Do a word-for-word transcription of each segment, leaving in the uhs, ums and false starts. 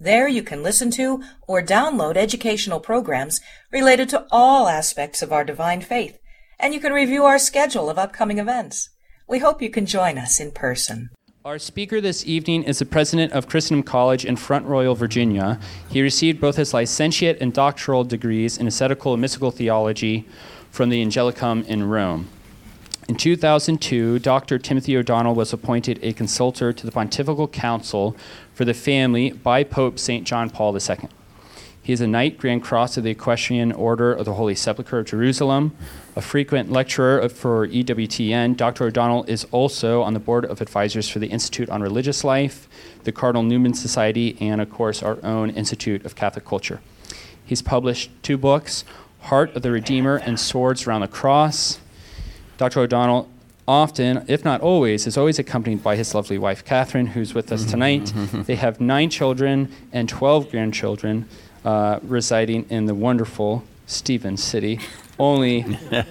There you can listen to or download educational programs related to all aspects of our divine faith, and you can review our schedule of upcoming events. We hope you can join us in person. Our speaker this evening is the president of Christendom College in Front Royal, Virginia. He received both his licentiate and doctoral degrees in ascetical and mystical theology from the Angelicum in Rome. In two thousand two, Doctor Timothy O'Donnell was appointed a consultor to the Pontifical Council For the family by Pope Saint John Paul the Second. He is a Knight Grand Cross of the Equestrian Order of the Holy Sepulchre of Jerusalem, a frequent lecturer for E W T N. Doctor O'Donnell is also on the Board of Advisors for the Institute on Religious Life, the Cardinal Newman Society, and of course our own Institute of Catholic Culture. He's published two books, Heart of the Redeemer and Swords Around the Cross. Doctor O'Donnell often, if not always, is always accompanied by his lovely wife, Catherine, who's with us tonight. They have nine children and twelve grandchildren uh, residing in the wonderful Stephen City, only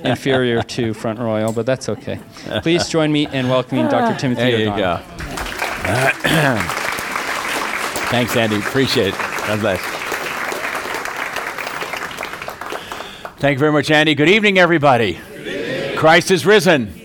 inferior to Front Royal, but that's okay. Please join me in welcoming Doctor Timothy there O'Donnell. There you go. Thanks, Andy. Appreciate it. God bless. Thank you very much, Andy. Good evening, everybody. Good evening. Christ is risen.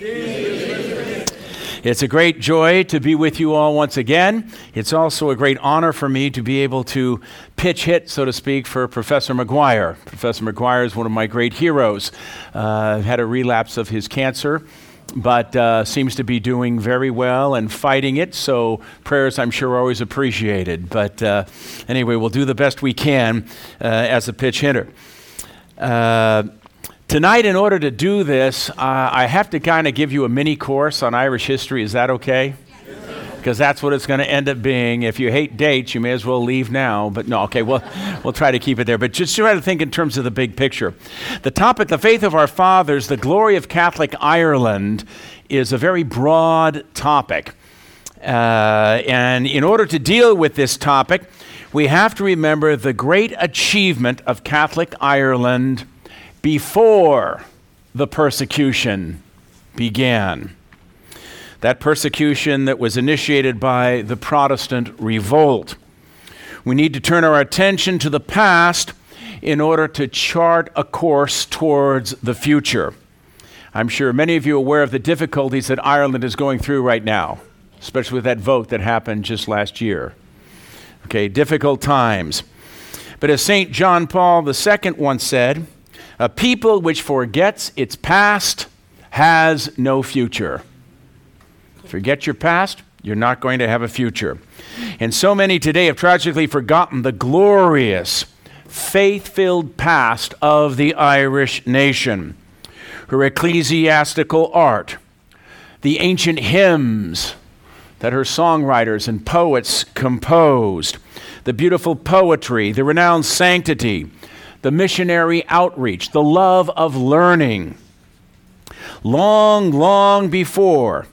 It's a great joy to be with you all once again. It's also a great honor for me to be able to pitch hit, so to speak, for Professor McGuire. Professor McGuire is one of my great heroes. Uh, had a relapse of his cancer, but uh, seems to be doing very well and fighting it, so prayers, I'm sure, are always appreciated. But uh, anyway, we'll do the best we can uh, as a pitch hitter. Uh, Tonight, in order to do this, uh, I have to kind of give you a mini course on Irish history. Is that okay? Because that's what it's going to end up being. If you hate dates, you may as well leave now. But no, okay, we'll, we'll try to keep it there. But just try to think in terms of the big picture. The topic, the faith of our fathers, the glory of Catholic Ireland, is a very broad topic. Uh, and in order to deal with this topic, we have to remember the great achievement of Catholic Ireland before the persecution began. That persecution that was initiated by the Protestant revolt. We need to turn our attention to the past in order to chart a course towards the future. I'm sure many of you are aware of the difficulties that Ireland is going through right now, especially with that vote that happened just last year. Okay, difficult times. But as Saint John Paul the Second once said, "A people which forgets its past has no future." Forget your past, you're not going to have a future. And so many today have tragically forgotten the glorious, faith-filled past of the Irish nation. Her ecclesiastical art, the ancient hymns that her songwriters and poets composed, the beautiful poetry, the renowned sanctity, the missionary outreach, the love of learning. Long, long before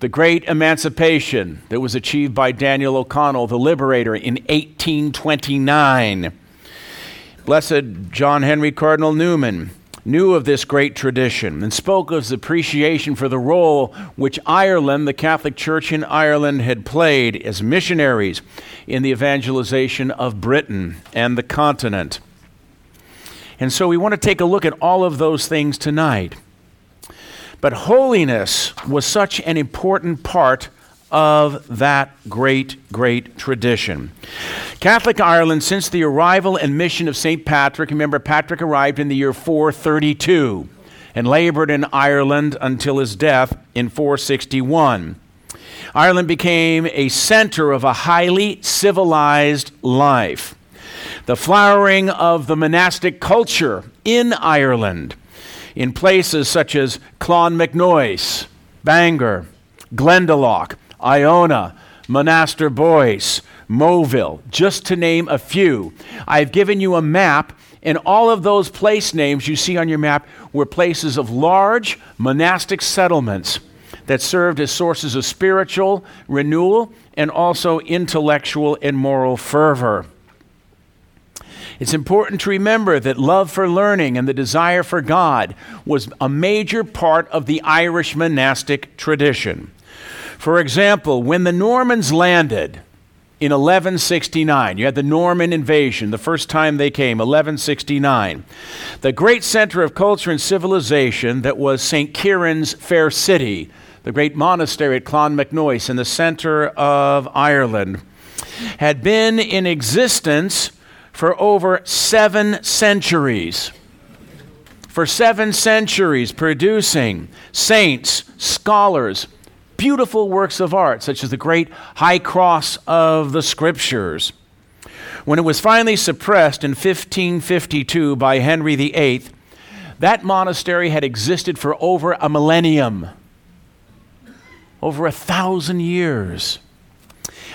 the great emancipation that was achieved by Daniel O'Connell, the Liberator, in eighteen twenty-nine, Blessed John Henry Cardinal Newman knew of this great tradition and spoke of his appreciation for the role which Ireland, the Catholic Church in Ireland, had played as missionaries in the evangelization of Britain and the continent. And so we want to take a look at all of those things tonight. But holiness was such an important part of that great, great tradition. Catholic Ireland, since the arrival and mission of Saint Patrick, remember Patrick arrived in the year four thirty-two and labored in Ireland until his death in four sixty-one. Ireland became a center of a highly civilized life. The flowering of the monastic culture in Ireland in places such as Clonmacnoise, Bangor, Glendalough, Iona, Monaster Boyce, Moville, just to name a few. I've given you a map And all of those place names you see on your map were places of large monastic settlements that served as sources of spiritual renewal and also intellectual and moral fervor. It's important to remember that love for learning and the desire for God was a major part of the Irish monastic tradition. For example, when the Normans landed in eleven sixty-nine, you had the Norman invasion, the first time they came, eleven sixty-nine. The great center of culture and civilization that was Saint Kieran's fair city, the great monastery at Clonmacnoise in the center of Ireland, had been in existence for over seven centuries. For seven centuries, producing saints, scholars, beautiful works of art, such as the great High Cross of the Scriptures. When it was finally suppressed in fifteen fifty-two by Henry the eighth, that monastery had existed for over a millennium, over a thousand years.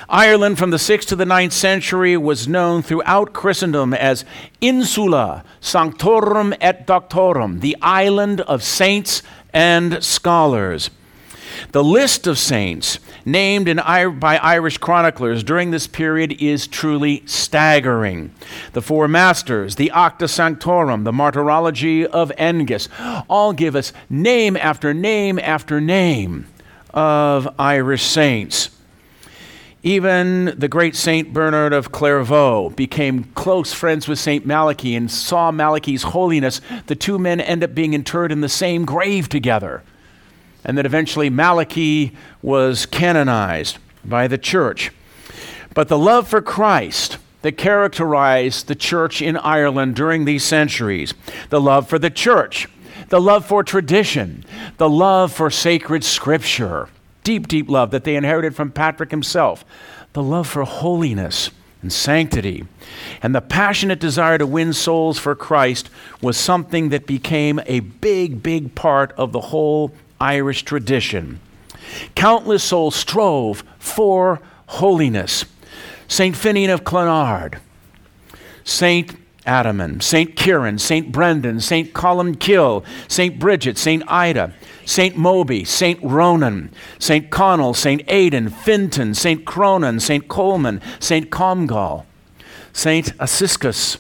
Ireland from the sixth to the ninth century was known throughout Christendom as Insula Sanctorum et Doctorum, the island of saints and scholars. The list of saints named in, by Irish chroniclers during this period is truly staggering. The Four Masters, the Acta Sanctorum, the Martyrology of Angus, all give us name after name after name of Irish saints. Even the great Saint Bernard of Clairvaux became close friends with Saint Malachy and saw Malachy's holiness. The two men end up being interred in the same grave together. And then eventually Malachy was canonized by the church. But the love for Christ that characterized the church in Ireland during these centuries, the love for the church, the love for tradition, the love for sacred scripture, deep, deep love that they inherited from Patrick himself, the love for holiness and sanctity, and the passionate desire to win souls for Christ was something that became a big, big part of the whole Irish tradition. Countless souls strove for holiness. Saint Finian of Clonard, Saint Adaman, Saint Kieran, Saint Brendan, Saint Columkill, Saint Bridget, Saint Ida, Saint Moby, Saint Ronan, Saint Connell, Saint Aidan, Fintan, Saint Cronan, Saint Coleman, Saint Comgall, Saint Assiscus.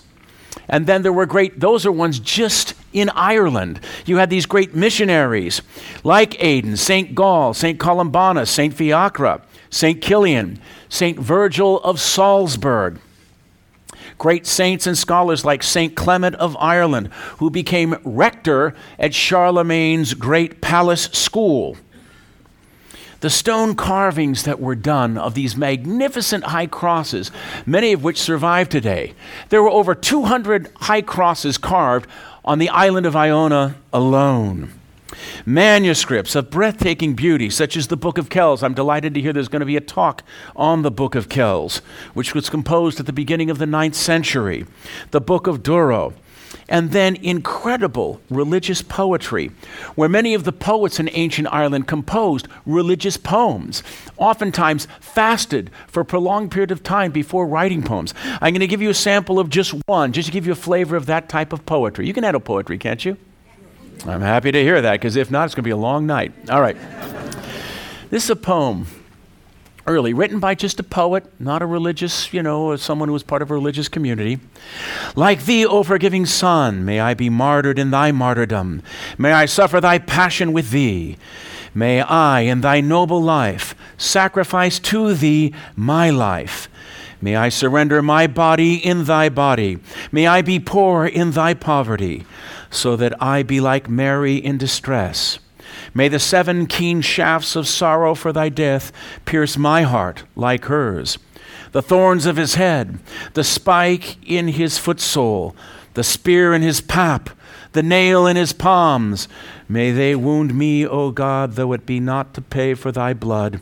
And then there were great, those are ones just in Ireland. You had these great missionaries like Aidan, Saint Gall, Saint Columbanus, Saint Fiacra, Saint Kilian, Saint Virgil of Salzburg. Great saints and scholars like Saint Clement of Ireland, who became rector at Charlemagne's great palace school. The stone carvings that were done of these magnificent high crosses, many of which survive today. There were over two hundred high crosses carved on the island of Iona alone. Manuscripts of breathtaking beauty, such as the Book of Kells. I'm delighted to hear there's going to be a talk on the Book of Kells, which was composed at the beginning of the ninth century. The Book of Duro. And then incredible religious poetry, where many of the poets in ancient Ireland composed religious poems, oftentimes fasted for a prolonged period of time before writing poems. I'm going to give you a sample of just one, just to give you a flavor of that type of poetry. You can handle poetry, can't you? I'm happy to hear that, because if not, it's going to be a long night. All right. This is a poem, early, written by just a poet, not a religious, you know, someone who was part of a religious community. Like thee, O forgiving Son, may I be martyred in thy martyrdom. May I suffer thy passion with thee. May I, in thy noble life, sacrifice to thee my life. May I surrender my body in thy body. May I be poor in thy poverty, so that I be like Mary in distress. May the seven keen shafts of sorrow for thy death pierce my heart like hers. The thorns of his head, the spike in his footsole, the spear in his pap, the nail in his palms, may they wound me, O God, though it be not to pay for thy blood.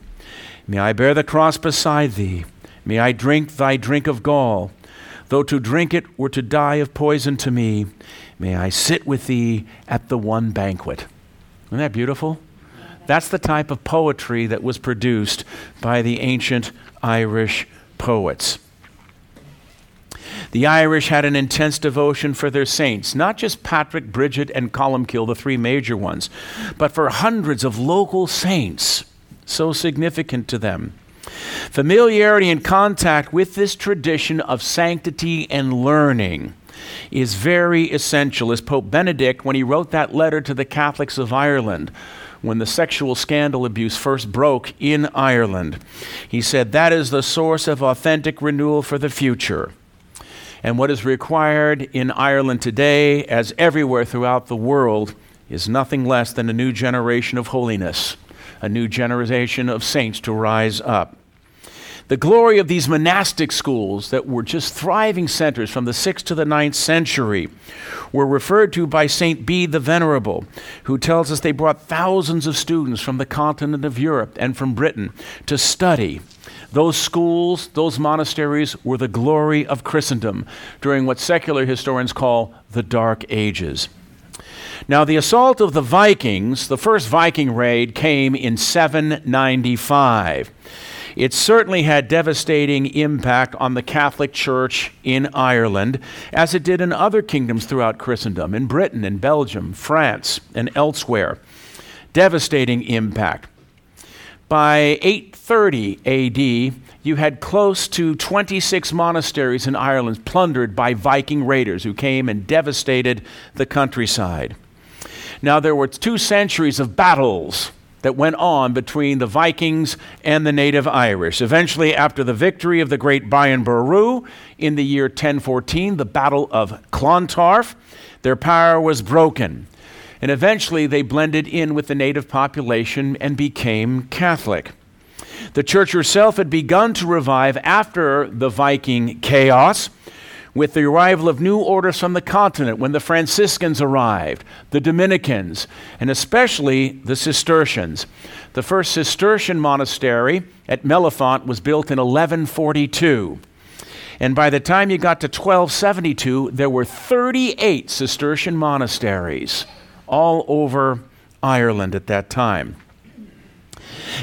May I bear the cross beside thee. May I drink thy drink of gall, though to drink it were to die of poison to me. May I sit with thee at the one banquet. Isn't that beautiful? That's the type of poetry that was produced by the ancient Irish poets. The Irish had an intense devotion for their saints, not just Patrick, Bridget, and Columkill, the three major ones, but for hundreds of local saints so significant to them. Familiarity and contact with this tradition of sanctity and learning is very essential, as Pope Benedict, when he wrote that letter to the Catholics of Ireland, when the sexual scandal abuse first broke in Ireland, he said, that is the source of authentic renewal for the future. And what is required in Ireland today, as everywhere throughout the world, is nothing less than a new generation of holiness, a new generation of saints to rise up. The glory of these monastic schools that were just thriving centers from the sixth to the ninth century were referred to by Saint Bede the Venerable, who tells us they brought thousands of students from the continent of Europe and from Britain to study. Those schools, those monasteries were the glory of Christendom during what secular historians call the Dark Ages. Now, the assault of the Vikings, the first Viking raid, came in seven ninety-five. It certainly had devastating impact on the Catholic Church in Ireland, as it did in other kingdoms throughout Christendom, in Britain, in Belgium, France, and elsewhere. Devastating impact. By eight thirty A D, you had close to twenty-six monasteries in Ireland plundered by Viking raiders who came and devastated the countryside. Now, there were two centuries of battles that went on between the Vikings and the native Irish. Eventually, after the victory of the great Brian Boru in the year ten fourteen, the Battle of Clontarf, their power was broken. And eventually, they blended in with the native population and became Catholic. The church herself had begun to revive after the Viking chaos, with the arrival of new orders from the continent when the Franciscans arrived, the Dominicans, and especially the Cistercians. The first Cistercian monastery at Mellifont was built in eleven forty-two. And by the time you got to twelve seventy-two, there were thirty-eight Cistercian monasteries all over Ireland at that time.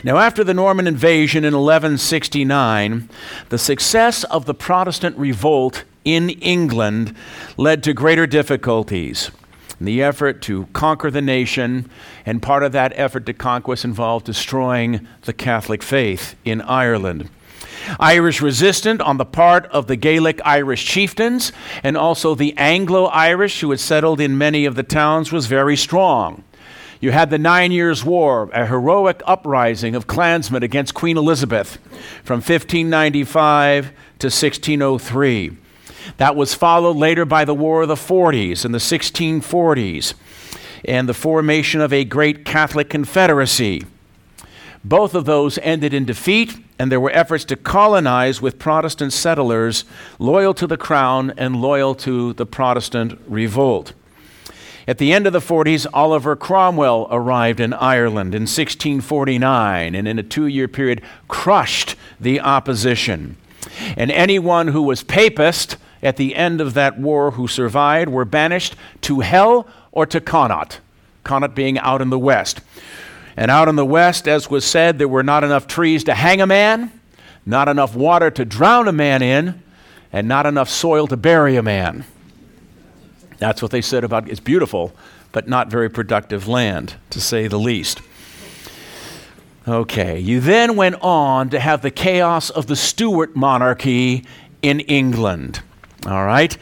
Now, after the Norman invasion in eleven sixty-nine, the success of the Protestant revolt in England led to greater difficulties in the effort to conquer the nation, and part of that effort to conquest involved destroying the Catholic faith in Ireland. Irish resistance on the part of the Gaelic Irish chieftains and also the Anglo-Irish who had settled in many of the towns was very strong. You had the Nine Years' War, a heroic uprising of clansmen against Queen Elizabeth from fifteen ninety-five to sixteen oh three. That was followed later by the War of the Forties in the sixteen forties and the formation of a great Catholic confederacy. Both of those ended in defeat, and there were efforts to colonize with Protestant settlers loyal to the crown and loyal to the Protestant revolt. At the end of the forties, Oliver Cromwell arrived in Ireland in sixteen forty-nine and in a two-year period crushed the opposition. And anyone who was papist at the end of that war who survived were banished to hell or to Connaught, Connaught being out in the west. And out in the west, as was said, there were not enough trees to hang a man, not enough water to drown a man in, and not enough soil to bury a man. That's what they said about it's beautiful, but not very productive land, to say the least. Okay, you then went on to have the chaos of the Stuart monarchy in England. All right,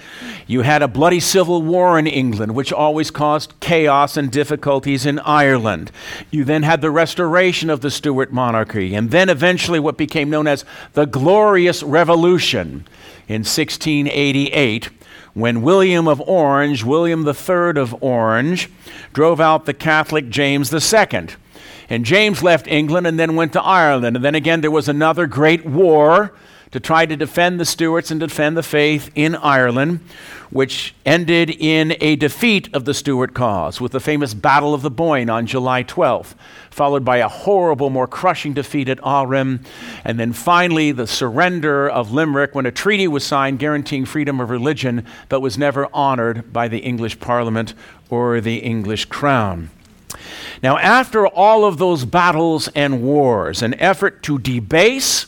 you had a bloody civil war in England, which always caused chaos and difficulties in Ireland. You then had the restoration of the Stuart monarchy, and then eventually what became known as the Glorious Revolution in sixteen eighty-eight. When William of Orange, William the Third of Orange, drove out the Catholic James the Second. And James left England and then went to Ireland. And then again, there was another great war to try to defend the Stuarts and defend the faith in Ireland, which ended in a defeat of the Stuart cause with the famous Battle of the Boyne on July twelfth, followed by a horrible, more crushing defeat at Aughrim, and then finally the surrender of Limerick when a treaty was signed guaranteeing freedom of religion but was never honored by the English Parliament or the English Crown. Now, after all of those battles and wars, an effort to debase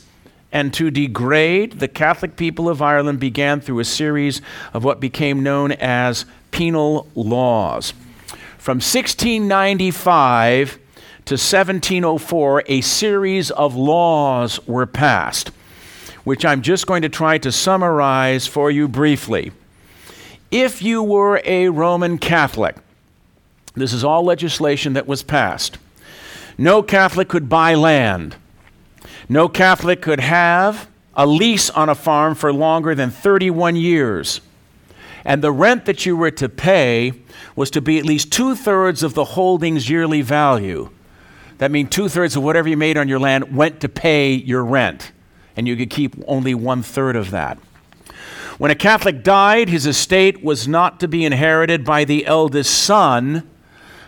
and to degrade the Catholic people of Ireland began through a series of what became known as penal laws. From sixteen ninety-five to seventeen oh four, a series of laws were passed, which I'm just going to try to summarize for you briefly. If you were a Roman Catholic, this is all legislation that was passed. No Catholic could buy land. No Catholic could have a lease on a farm for longer than thirty-one years. And the rent that you were to pay was to be at least two-thirds of the holding's yearly value. That means two-thirds of whatever you made on your land went to pay your rent, and you could keep only one-third of that. When a Catholic died, his estate was not to be inherited by the eldest son,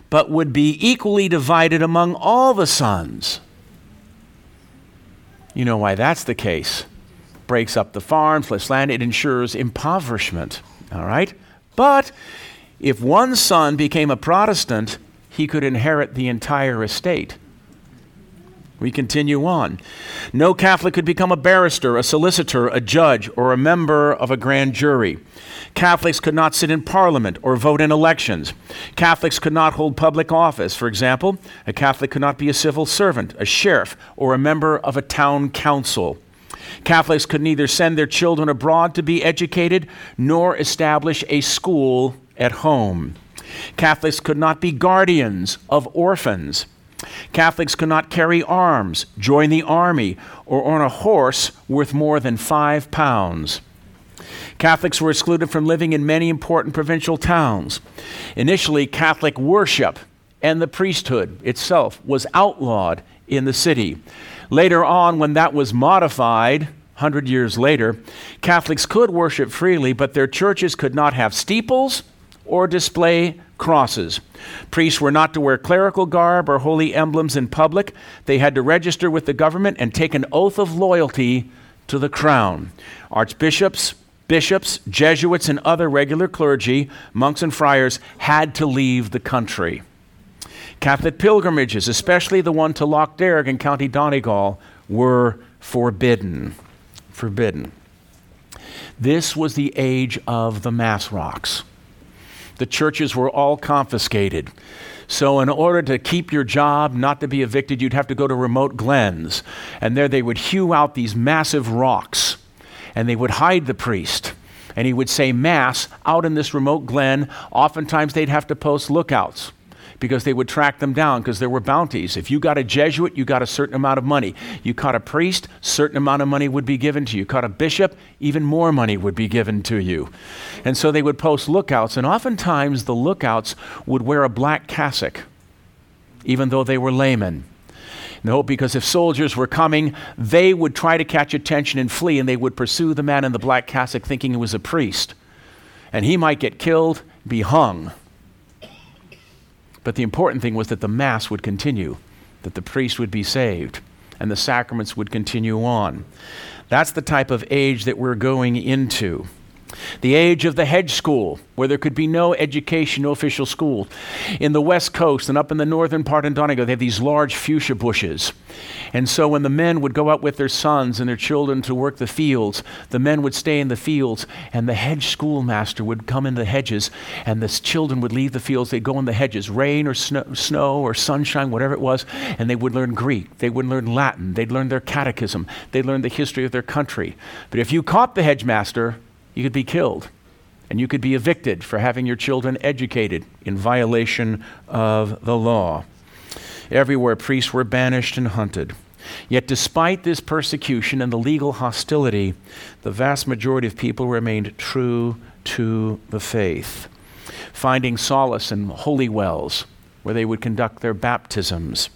but would be equally divided among all the sons. You know why that's the case. Breaks up the farm, flips land, it ensures impoverishment. All right? But if one son became a Protestant, he could inherit the entire estate. We continue on. No Catholic could become a barrister, a solicitor, a judge, or a member of a grand jury. Catholics could not sit in parliament or vote in elections. Catholics could not hold public office. For example, a Catholic could not be a civil servant, a sheriff, or a member of a town council. Catholics could neither send their children abroad to be educated nor establish a school at home. Catholics could not be guardians of orphans. Catholics could not carry arms, join the army, or own a horse worth more than five pounds. Catholics were excluded from living in many important provincial towns. Initially, Catholic worship and the priesthood itself was outlawed in the city. Later on, when that was modified, one hundred years later, Catholics could worship freely, but their churches could not have steeples or display crosses. Priests were not to wear clerical garb or holy emblems in public. They had to register with the government and take an oath of loyalty to the crown. Archbishops, bishops, Jesuits, and other regular clergy, monks and friars, had to leave the country. Catholic pilgrimages, especially the one to Loch Derg in County Donegal, were forbidden. Forbidden. This was the age of the Mass Rocks. The churches were all confiscated. So in order to keep your job, not to be evicted, you'd have to go to remote glens. And there they would hew out these massive rocks, and they would hide the priest. And he would say Mass out in this remote glen. Oftentimes they'd have to post lookouts, because they would track them down, because there were bounties. If you got a Jesuit, you got a certain amount of money. You caught a priest, certain amount of money would be given to you. Caught a bishop, even more money would be given to you. And so they would post lookouts, and oftentimes the lookouts would wear a black cassock, even though they were laymen. No, because if soldiers were coming, they would try to catch attention and flee, and they would pursue the man in the black cassock thinking it was a priest. And he might get killed, be hung. But the important thing was that the Mass would continue, that the priest would be saved, and the sacraments would continue on. That's the type of age that we're going into. The age of the hedge school, where there could be no education, no official school. In the west coast and up in the northern part in Donegal, they had these large fuchsia bushes. And so when the men would go out with their sons and their children to work the fields, the men would stay in the fields, and the hedge schoolmaster would come into the hedges, and the children would leave the fields. They'd go in the hedges, rain or snow, snow or sunshine, whatever it was, and they would learn Greek. They would learn Latin. They'd learn their catechism. They'd learn the history of their country. But if you caught the hedgemaster, you could be killed, and you could be evicted for having your children educated in violation of the law. Everywhere priests were banished and hunted. Yet despite this persecution and the legal hostility, the vast majority of people remained true to the faith, finding solace in holy wells where they would conduct their baptisms,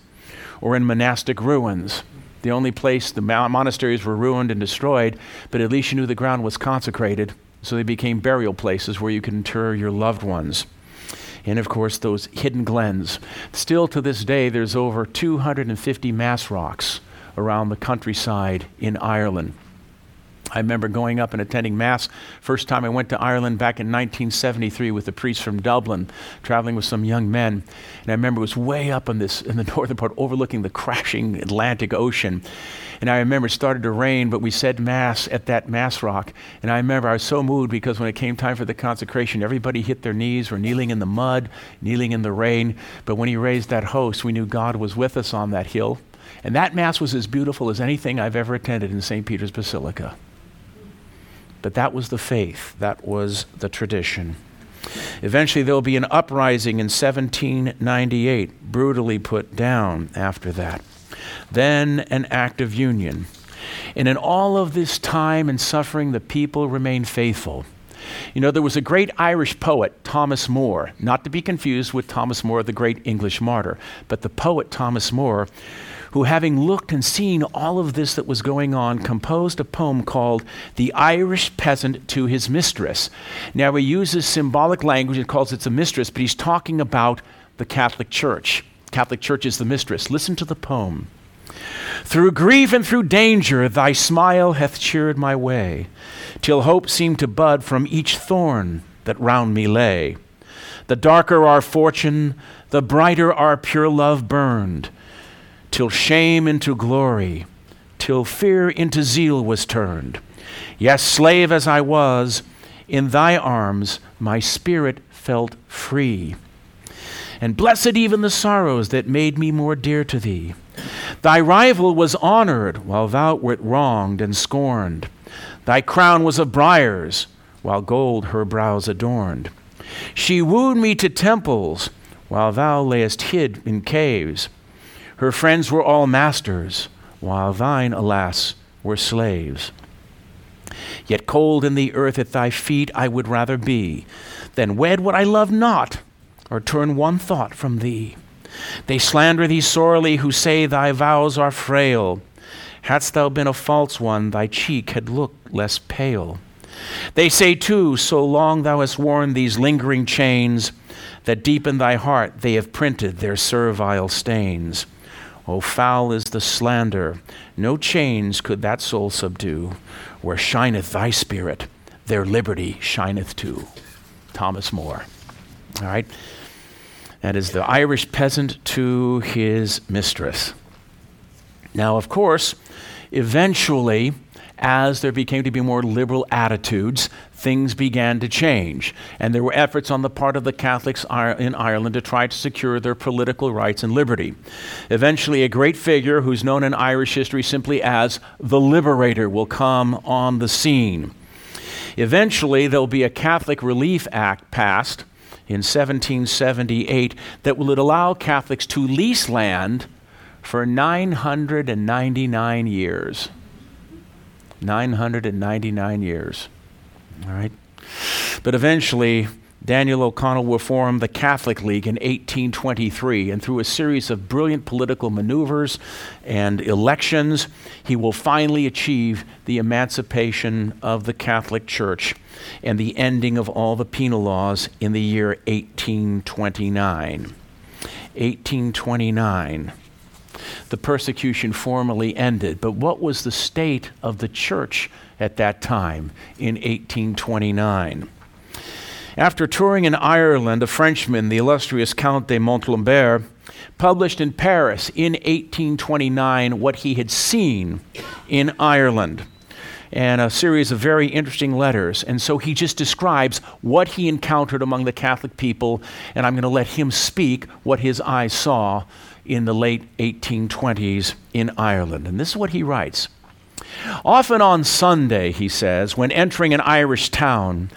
or in monastic ruins. The only place the monasteries were ruined and destroyed, but at least you knew the ground was consecrated, so they became burial places where you could inter your loved ones. And of course, those hidden glens. Still to this day, there's over two hundred fifty mass rocks around the countryside in Ireland. I remember going up and attending Mass. First time I went to Ireland back in nineteen seventy-three with a priest from Dublin, traveling with some young men. And I remember it was way up in this, in the northern part, overlooking the crashing Atlantic Ocean. And I remember it started to rain, but we said Mass at that Mass rock. And I remember I was so moved because when it came time for the consecration, everybody hit their knees, were kneeling in the mud, kneeling in the rain. But when he raised that host, we knew God was with us on that hill. And that Mass was as beautiful as anything I've ever attended in Saint Peter's Basilica. But that was the faith. That was the tradition. Eventually there will be an uprising in seventeen ninety-eight, brutally put down after that. Then an act of union. And in all of this time and suffering, the people remained faithful. You know, there was a great Irish poet, Thomas More, not to be confused with Thomas More, the great English martyr, but the poet Thomas More, who, having looked and seen all of this that was going on, composed a poem called The Irish Peasant to His Mistress. Now, he uses symbolic language and calls it a mistress, but he's talking about the Catholic Church. Catholic Church is the mistress. Listen to the poem. Through grief and through danger, thy smile hath cheered my way, till hope seemed to bud from each thorn that round me lay. The darker our fortune, the brighter our pure love burned, till shame into glory, till fear into zeal was turned. Yes, slave as I was, in thy arms my spirit felt free. And blessed even the sorrows that made me more dear to thee. Thy rival was honored, while thou wert wronged and scorned. Thy crown was of briars, while gold her brows adorned. She wooed me to temples, while thou layest hid in caves. Her friends were all masters, while thine, alas, were slaves. Yet cold in the earth at thy feet I would rather be, than wed what I love not, or turn one thought from thee. They slander thee sorely who say thy vows are frail. Hadst thou been a false one, thy cheek had looked less pale. They say too, so long thou hast worn these lingering chains, that deep in thy heart they have printed their servile stains. O foul is the slander, no chains could that soul subdue. Where shineth thy spirit, their liberty shineth too. Thomas More. All right? That is the Irish peasant to his mistress. Now, of course, eventually, as there became to be more liberal attitudes, things began to change. And there were efforts on the part of the Catholics in Ireland to try to secure their political rights and liberty. Eventually, a great figure who's known in Irish history simply as the Liberator will come on the scene. Eventually, there'll be a Catholic Relief Act passed in seventeen seventy-eight that will allow Catholics to lease land for nine hundred ninety-nine years. nine hundred ninety-nine years. All right. But eventually, Daniel O'Connell will form the Catholic League in eighteen twenty-three, and through a series of brilliant political maneuvers and elections, he will finally achieve the emancipation of the Catholic Church and the ending of all the penal laws in the year eighteen twenty-nine. eighteen twenty-nine. The persecution formally ended, but what was the state of the church at that time in eighteen twenty-nine? After touring in Ireland, a Frenchman, the illustrious Count de Montalembert, published in Paris in eighteen twenty-nine what he had seen in Ireland, and a series of very interesting letters. And so he just describes what he encountered among the Catholic people, and I'm going to let him speak what his eyes saw in the late eighteen twenties in Ireland. And this is what he writes. Often on Sunday, he says, when entering an Irish town,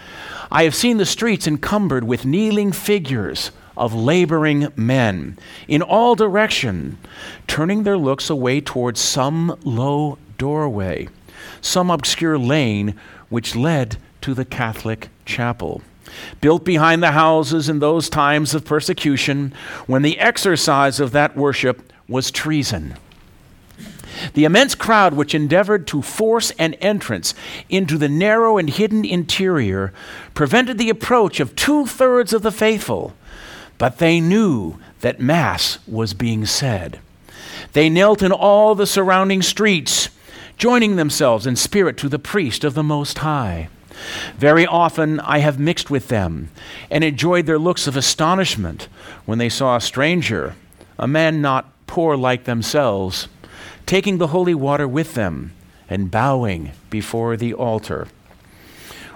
I have seen the streets encumbered with kneeling figures of laboring men in all direction, turning their looks away towards some low doorway, some obscure lane which led to the Catholic chapel, built behind the houses in those times of persecution when the exercise of that worship was treason. The immense crowd which endeavored to force an entrance into the narrow and hidden interior prevented the approach of two-thirds of the faithful, but they knew that Mass was being said. They knelt in all the surrounding streets, joining themselves in spirit to the priest of the Most High. Very often I have mixed with them and enjoyed their looks of astonishment when they saw a stranger, a man not poor like themselves, taking the holy water with them and bowing before the altar.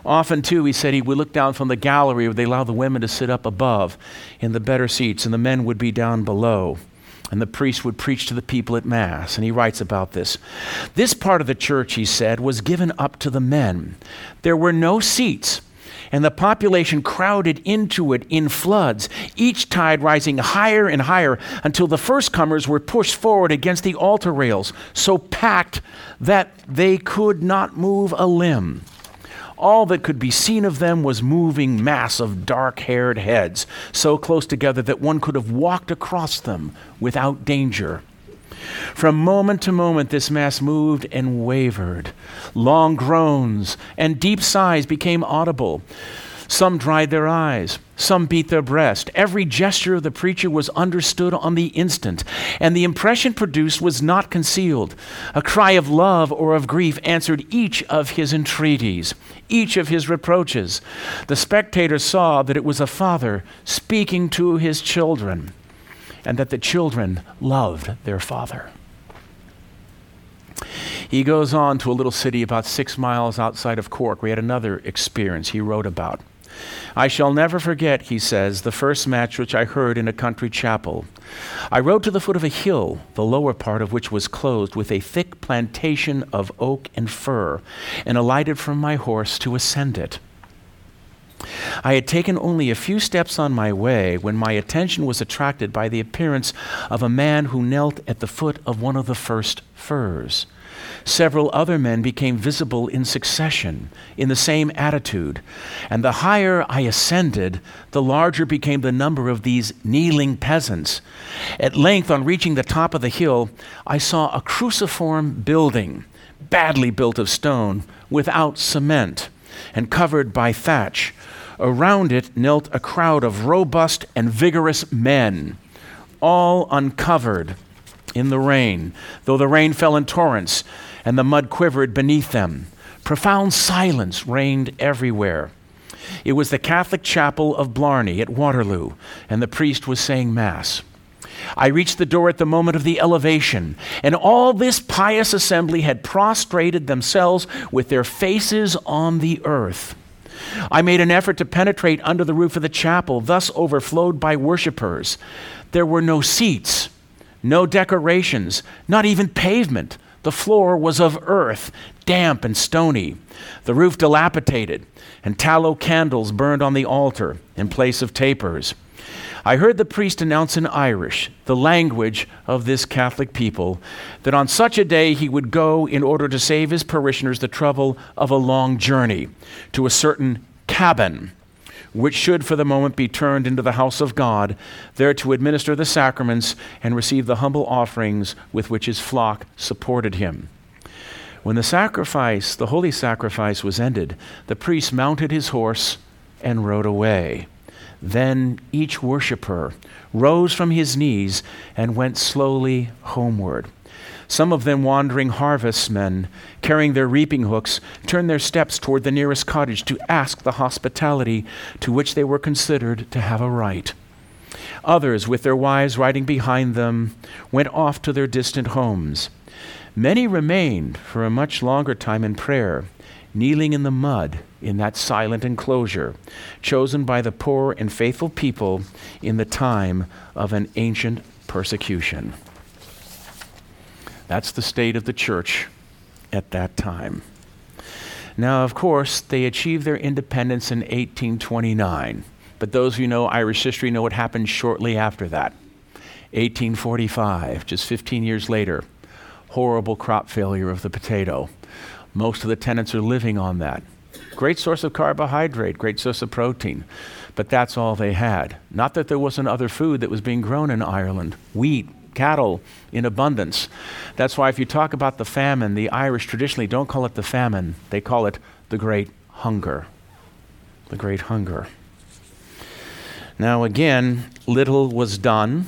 Often, too, he said he would look down from the gallery where they allow the women to sit up above in the better seats, and the men would be down below, and the priest would preach to the people at Mass. And he writes about this. This part of the church, he said, was given up to the men. There were no seats, and the population crowded into it in floods, each tide rising higher and higher until the first comers were pushed forward against the altar rails, so packed that they could not move a limb. All that could be seen of them was moving mass of dark-haired heads, so close together that one could have walked across them without danger. From moment to moment, this mass moved and wavered. Long groans and deep sighs became audible. Some dried their eyes, some beat their breast. Every gesture of the preacher was understood on the instant, and the impression produced was not concealed. A cry of love or of grief answered each of his entreaties, each of his reproaches. The spectator saw that it was a father speaking to his children, and that the children loved their father. He goes on to a little city about six miles outside of Cork, where he had another experience he wrote about. I shall never forget, he says, the first match which I heard in a country chapel. I rode to the foot of a hill, the lower part of which was clothed with a thick plantation of oak and fir, and alighted from my horse to ascend it. I had taken only a few steps on my way when my attention was attracted by the appearance of a man who knelt at the foot of one of the first firs. Several other men became visible in succession, in the same attitude, and the higher I ascended, the larger became the number of these kneeling peasants. At length, on reaching the top of the hill, I saw a cruciform building, badly built of stone, without cement, and covered by thatch. Around it knelt a crowd of robust and vigorous men, all uncovered in the rain, though the rain fell in torrents and the mud quivered beneath them. Profound silence reigned everywhere. It was the Catholic chapel of Blarney at Waterloo, and the priest was saying Mass. I reached the door at the moment of the elevation, and all this pious assembly had prostrated themselves with their faces on the earth. I made an effort to penetrate under the roof of the chapel, thus overflowed by worshipers. There were no seats, no decorations, not even pavement. The floor was of earth, damp and stony, the roof dilapidated, and tallow candles burned on the altar in place of tapers. I heard the priest announce in Irish, the language of this Catholic people, that on such a day he would go in order to save his parishioners the trouble of a long journey to a certain cabin, which should for the moment be turned into the house of God, there to administer the sacraments and receive the humble offerings with which his flock supported him. When the sacrifice, the holy sacrifice, was ended, the priest mounted his horse and rode away. Then each worshiper rose from his knees and went slowly homeward. Some of them, wandering harvestmen, carrying their reaping hooks, turned their steps toward the nearest cottage to ask the hospitality to which they were considered to have a right. Others, with their wives riding behind them, went off to their distant homes. Many remained for a much longer time in prayer, kneeling in the mud in that silent enclosure, chosen by the poor and faithful people in the time of an ancient persecution. That's the state of the church at that time. Now, of course, they achieved their independence in eighteen twenty-nine, but those who know Irish history know what happened shortly after that. eighteen forty-five, just fifteen years later, horrible crop failure of the potato. Most of the tenants are living on that. Great source of carbohydrate, great source of protein, but that's all they had. Not that there wasn't other food that was being grown in Ireland, wheat, cattle in abundance. That's why if you talk about the famine, the Irish traditionally don't call it the famine, they call it the Great Hunger. The Great Hunger. Now again, little was done,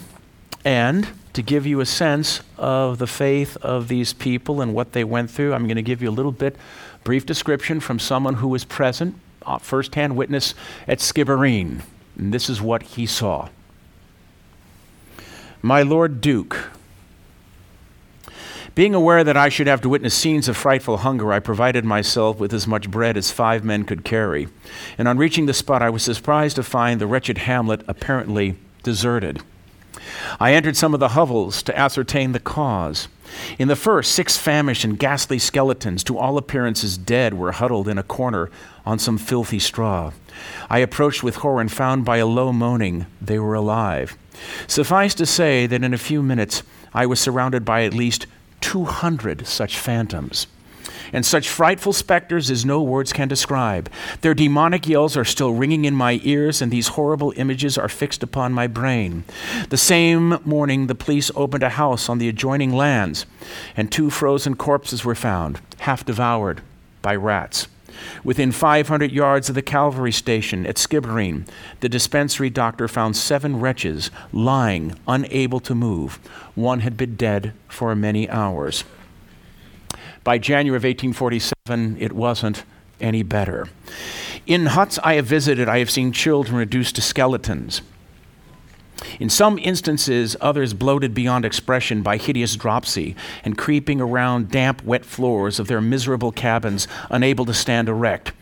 and to give you a sense of the faith of these people and what they went through. I'm going to give you a little bit, brief description from someone who was present, uh, first-hand witness at Skibbereen. And this is what he saw. My Lord Duke, being aware that I should have to witness scenes of frightful hunger, I provided myself with as much bread as five men could carry. And on reaching the spot, I was surprised to find the wretched hamlet apparently deserted. I entered some of the hovels to ascertain the cause. In the first, six famished and ghastly skeletons, to all appearances dead, were huddled in a corner on some filthy straw. I approached with horror and found by a low moaning they were alive. Suffice to say that in a few minutes, I was surrounded by at least two hundred such phantoms, and such frightful specters as no words can describe. Their demonic yells are still ringing in my ears, and these horrible images are fixed upon my brain. The same morning, the police opened a house on the adjoining lands, and two frozen corpses were found, half devoured by rats. Within five hundred yards of the Calvary station at Skibbereen, the dispensary doctor found seven wretches lying, unable to move. One had been dead for many hours. By January of eighteen forty-seven, it wasn't any better. In huts I have visited, I have seen children reduced to skeletons. In some instances, others bloated beyond expression by hideous dropsy and creeping around damp, wet floors of their miserable cabins, unable to stand erect.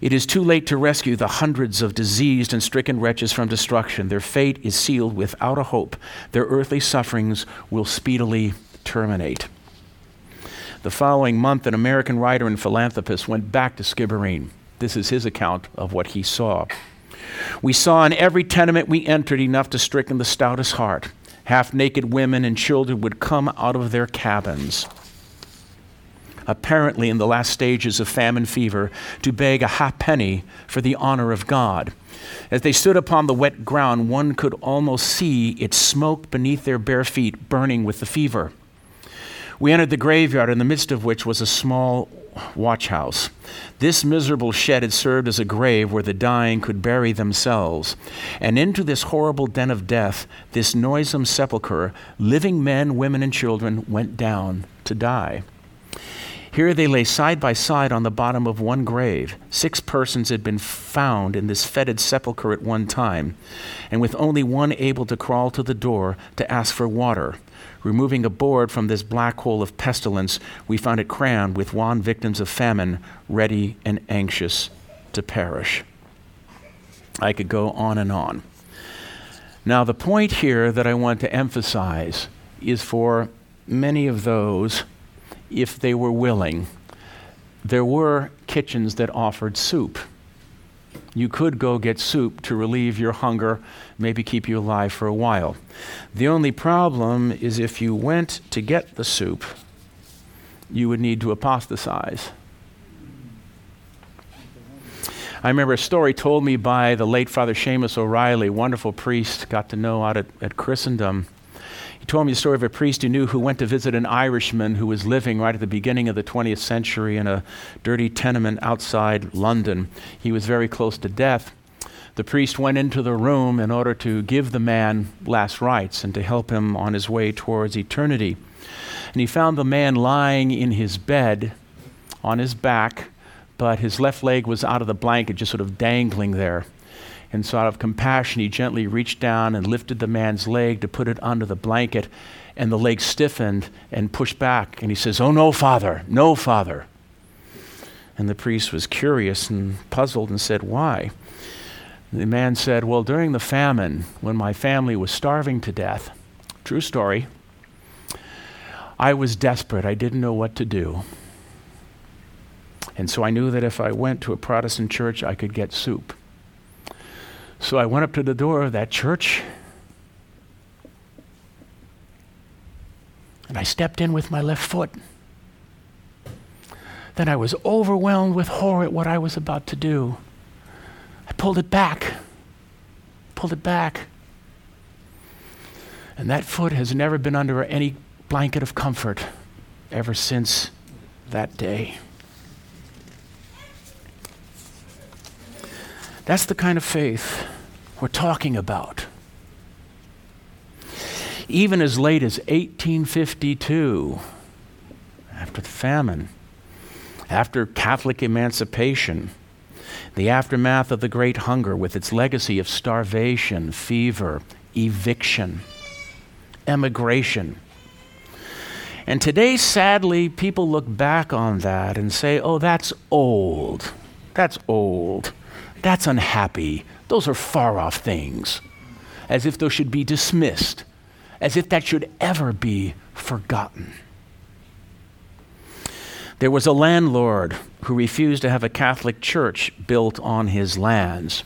It is too late to rescue the hundreds of diseased and stricken wretches from destruction. Their fate is sealed without a hope. Their earthly sufferings will speedily terminate. The following month, an American writer and philanthropist went back to Skibbereen. This is his account of what he saw. We saw in every tenement we entered enough to stricken the stoutest heart. Half-naked women and children would come out of their cabins, apparently in the last stages of famine fever, to beg a halfpenny for the honor of God. As they stood upon the wet ground, one could almost see its smoke beneath their bare feet burning with the fever. We entered the graveyard, in the midst of which was a small watch house. This miserable shed had served as a grave where the dying could bury themselves. And into this horrible den of death, this noisome sepulchre, living men, women, and children went down to die. Here they lay side by side on the bottom of one grave. Six persons had been found in this fetid sepulchre at one time, and with only one able to crawl to the door to ask for water. Removing a board from this black hole of pestilence, we found it crammed with wan victims of famine, ready and anxious to perish. I could go on and on. Now, the point here that I want to emphasize is for many of those, if they were willing, there were kitchens that offered soup. You could go get soup to relieve your hunger, maybe keep you alive for a while. The only problem is if you went to get the soup, you would need to apostatize. I remember a story told me by the late Father Seamus O'Reilly, wonderful priest, got to know out at, at Christendom. He told me the story of a priest he knew who went to visit an Irishman who was living right at the beginning of the twentieth century in a dirty tenement outside London. He was very close to death. The priest went into the room in order to give the man last rites and to help him on his way towards eternity. And he found the man lying in his bed on his back, but his left leg was out of the blanket, just sort of dangling there. And so out of compassion, he gently reached down and lifted the man's leg to put it under the blanket, and the leg stiffened and pushed back. And he says, "Oh, no, Father, no, Father." And the priest was curious and puzzled and said, "Why?" The man said, "Well, during the famine, when my family was starving to death, true story, I was desperate. I didn't know what to do. And so I knew that if I went to a Protestant church, I could get soup. So I went up to the door of that church, and I stepped in with my left foot. Then I was overwhelmed with horror at what I was about to do. I pulled it back, pulled it back. And that foot has never been under any blanket of comfort ever since that day." That's the kind of faith we're talking about. even as late as eighteen fifty-two, after the famine, after Catholic emancipation, the aftermath of the Great Hunger with its legacy of starvation, fever, eviction, emigration. And today, sadly, people look back on that and say, oh, that's old, that's old, that's unhappy, those are far-off things, as if those should be dismissed, as if that should ever be forgotten. There was a landlord who refused to have a Catholic church built on his lands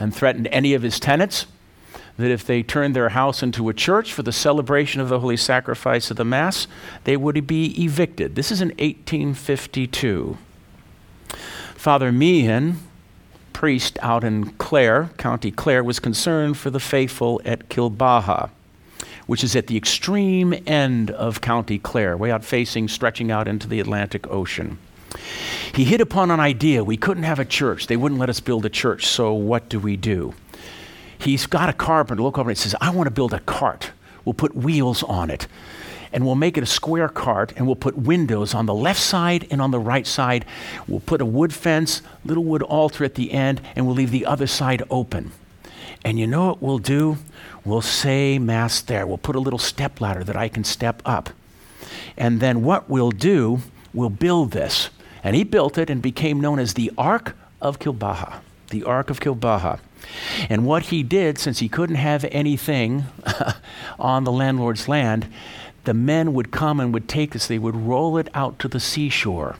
and threatened any of his tenants that if they turned their house into a church for the celebration of the Holy Sacrifice of the Mass, they would be evicted. This is in eighteen fifty-two. Father Meehan, priest out in Clare, County Clare, was concerned for the faithful at Kilbaha, which is at the extreme end of County Clare, way out facing, stretching out into the Atlantic Ocean. He hit upon an idea. We couldn't have a church. They wouldn't let us build a church, so what do we do? He's got a carpenter, a local carpenter, says, I want to build a cart. We'll put wheels on it, and we'll make it a square cart, and we'll put windows on the left side and on the right side. We'll put a wood fence, little wood altar at the end, and we'll leave the other side open. And you know what we'll do? We'll say Mass there. We'll put a little step ladder that I can step up. And then what we'll do, we'll build this. And he built it and became known as the Ark of Kilbaha, the Ark of Kilbaha. And what he did, since he couldn't have anything on the landlord's land, the men would come and would take this, they would roll it out to the seashore.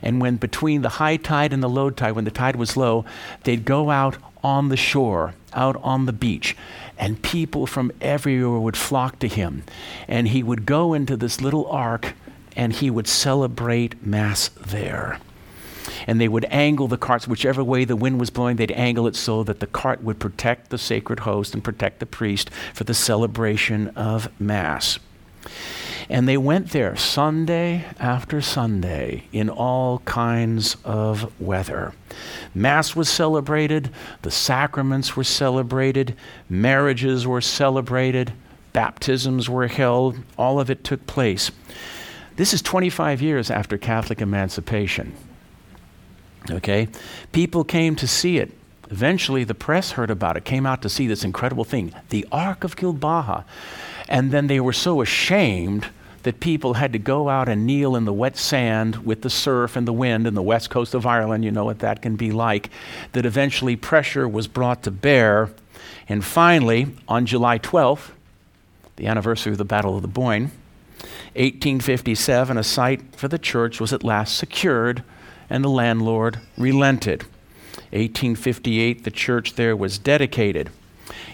And when between the high tide and the low tide, when the tide was low, they'd go out on the shore, out on the beach, and people from everywhere would flock to him. And he would go into this little ark and he would celebrate Mass there. And they would angle the carts, whichever way the wind was blowing, they'd angle it so that the cart would protect the sacred host and protect the priest for the celebration of Mass. And they went there Sunday after Sunday in all kinds of weather. Mass was celebrated, the sacraments were celebrated, marriages were celebrated, baptisms were held, all of it took place. This is twenty-five years after Catholic emancipation. Okay, people came to see it. Eventually the press heard about it, came out to see this incredible thing, the Ark of Kilbaha. And then they were so ashamed that people had to go out and kneel in the wet sand with the surf and the wind and the west coast of Ireland, you know what that can be like, that eventually pressure was brought to bear. And finally, on July twelfth, the anniversary of the Battle of the Boyne, eighteen fifty-seven, a site for the church was at last secured and the landlord relented. eighteen fifty-eight, the church there was dedicated.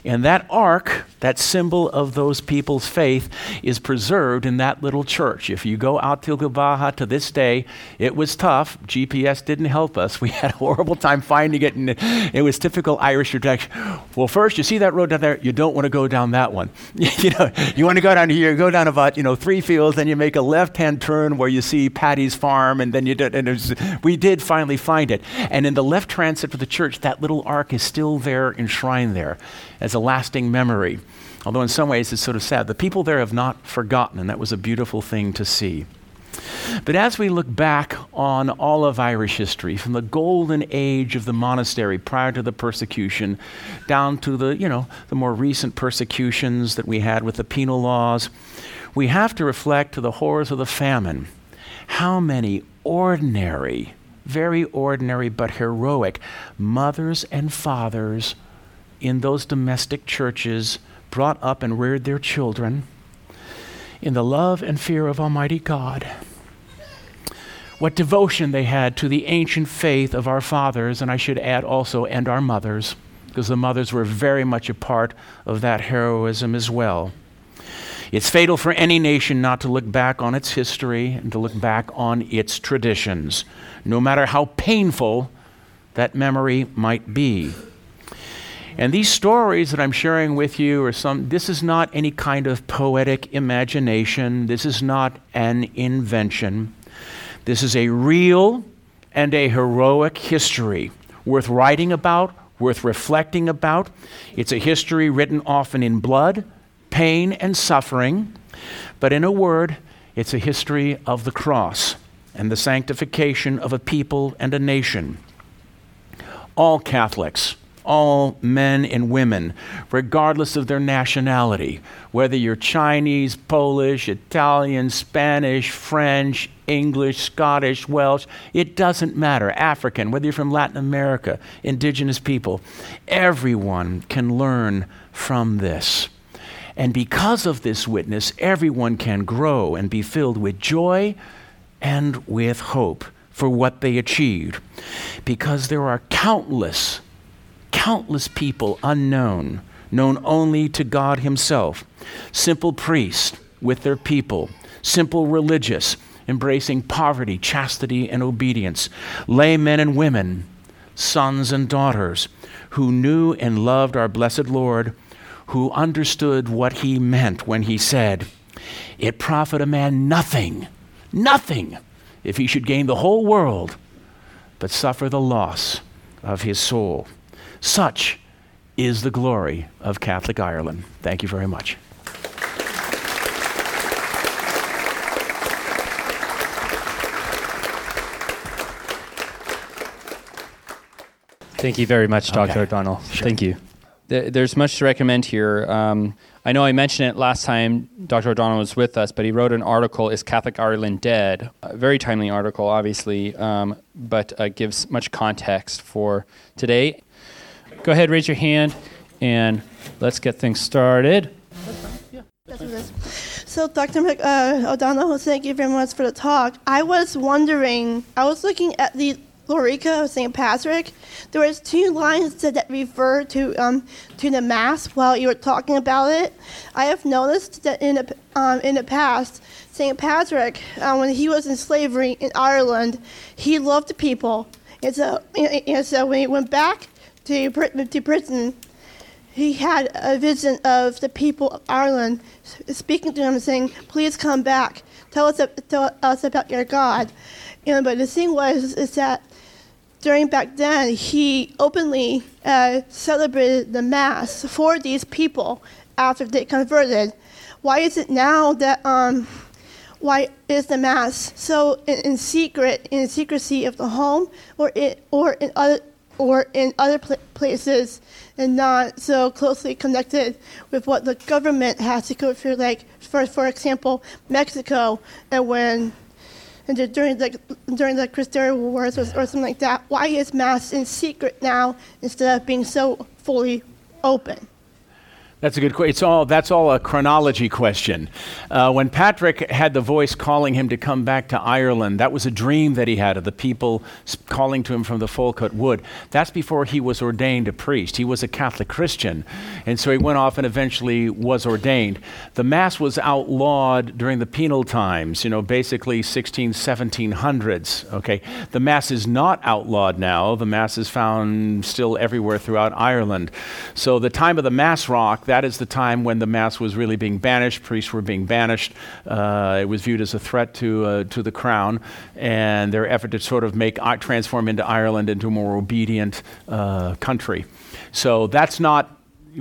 And that ark, that symbol of those people's faith, is preserved in that little church. If you go out to Kilbaha to this day, it was tough. G P S didn't help us. We had a horrible time finding it, and it was typical Irish rejection. Well, first, you see that road down there? You don't want to go down that one. You know, you want to go down here, go down about, you know, three fields, then you make a left-hand turn where you see Patty's Farm, and then you did, and it was, we did finally find it. And in the left transept of the church, that little ark is still there, enshrined there, as a lasting memory. Although in some ways it's sort of sad. The people there have not forgotten, and that was a beautiful thing to see. But as we look back on all of Irish history, from the golden age of the monastery prior to the persecution, down to the, you know, the more recent persecutions that we had with the penal laws, we have to reflect to the horrors of the famine. How many ordinary, very ordinary but heroic mothers and fathers in those domestic churches brought up and reared their children in the love and fear of Almighty God. What devotion they had to the ancient faith of our fathers, and I should add also, and our mothers, because the mothers were very much a part of that heroism as well. It's fatal for any nation not to look back on its history and to look back on its traditions, no matter how painful that memory might be. And these stories that I'm sharing with you are some, this is not any kind of poetic imagination. This is not an invention. This is a real and a heroic history worth writing about, worth reflecting about. It's a history written often in blood, pain and suffering, but in a word, it's a history of the cross and the sanctification of a people and a nation. All Catholics, all men and women, regardless of their nationality, whether you're Chinese, Polish, Italian, Spanish, French, English, Scottish, Welsh, it doesn't matter, African, whether you're from Latin America, indigenous people, everyone can learn from this. And because of this witness, everyone can grow and be filled with joy and with hope for what they achieved, because there are countless Countless people unknown, known only to God himself. Simple priests with their people. Simple religious, embracing poverty, chastity, and obedience. Lay men and women, sons and daughters, who knew and loved our blessed Lord, who understood what he meant when he said, "It profit a man nothing, nothing, if he should gain the whole world, but suffer the loss of his soul." Such is the glory of Catholic Ireland. Thank you very much. Thank you very much, Doctor Okay. O'Donnell. Sure. Thank you. Th- there's much to recommend here. Um, I know I mentioned it last time Doctor O'Donnell was with us, but he wrote an article, Is Catholic Ireland Dead? A very timely article, obviously, um, but uh, gives much context for today. Go ahead, raise your hand, and let's get things started. So, Doctor Uh, O'Donnell, thank you very much for the talk. I was wondering, I was looking at the Lorica of Saint Patrick. There was two lines that refer to um, to the Mass while you were talking about it. I have noticed that in the, um, in the past, Saint Patrick, uh, when he was in slavery in Ireland, he loved the people. And so, and so when he went back to Britain, he had a vision of the people of Ireland speaking to him, saying, "Please come back. Tell us, tell us about your God." And but the thing was is that during back then, he openly uh, celebrated the Mass for these people after they converted. Why is it now that um, why is the Mass so in, in secret, in secrecy of the home, or it, or in other? or in other pl- places and not so closely connected with what the government has to go through, like, for for example, Mexico, and when and during the during the Cristero Wars or, or something like that? Why is Mass in secret now instead of being so fully open? That's a good question. It's all, that's all a chronology question. Uh, when Patrick had the voice calling him to come back to Ireland, that was a dream that he had of the people sp- calling to him from the folk at Wood. That's before he was ordained a priest. He was a Catholic Christian. And so he went off and eventually was ordained. The Mass was outlawed during the penal times, you know, basically sixteen, seventeen hundreds, okay? The Mass is not outlawed now. The Mass is found still everywhere throughout Ireland. So the time of the Mass Rock, that is the time when the Mass was really being banished. Priests were being banished. Uh, it was viewed as a threat to uh, to the crown, and their effort to sort of make uh, transform into Ireland into a more obedient uh, country. So that's not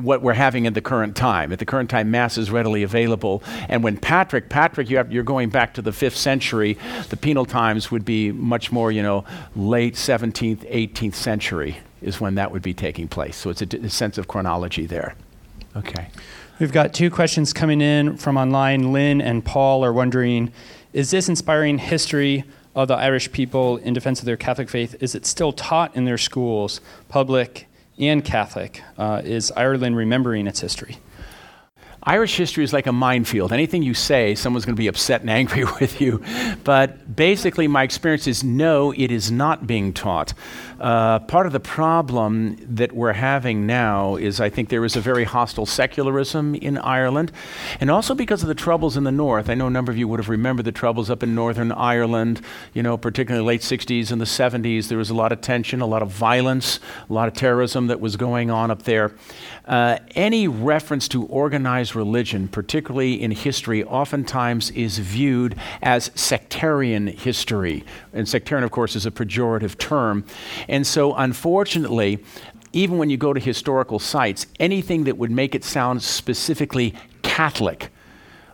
what we're having at the current time. At the current time, Mass is readily available. And when Patrick, Patrick, you have, you're going back to the fifth century. The penal times would be much more, you know, late seventeenth, eighteenth century is when that would be taking place. So it's a, d- a sense of chronology there. Okay. We've got two questions coming in from online. Lynn and Paul are wondering, is this inspiring history of the Irish people in defense of their Catholic faith, is it still taught in their schools, public and Catholic? Uh, is Ireland remembering its history? Irish history is like a minefield. Anything you say, someone's going to be upset and angry with you. But basically, my experience is no, it is not being taught. Uh, part of the problem that we're having now is I think there is a very hostile secularism in Ireland. And also because of the troubles in the North. I know a number of you would have remembered the troubles up in Northern Ireland, you know, particularly late sixties and the seventies. There was a lot of tension, a lot of violence, a lot of terrorism that was going on up there. Uh, any reference to organized religion, particularly in history, oftentimes is viewed as sectarian history. And sectarian, of course, is a pejorative term. And so, unfortunately, even when you go to historical sites, anything that would make it sound specifically Catholic,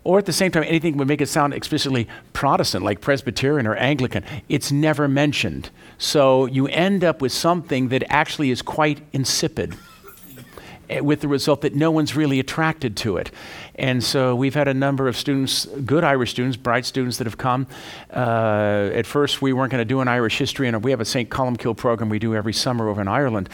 or at the same time anything would make it sound explicitly Protestant, like Presbyterian or Anglican. It's never mentioned. So you end up with something that actually is quite insipid, with the result that no one's really attracted to it. And so we've had a number of students, good Irish students, bright students that have come. Uh, at first, we weren't going to do an Irish history, and we have a Saint Columkill program we do every summer over in Ireland.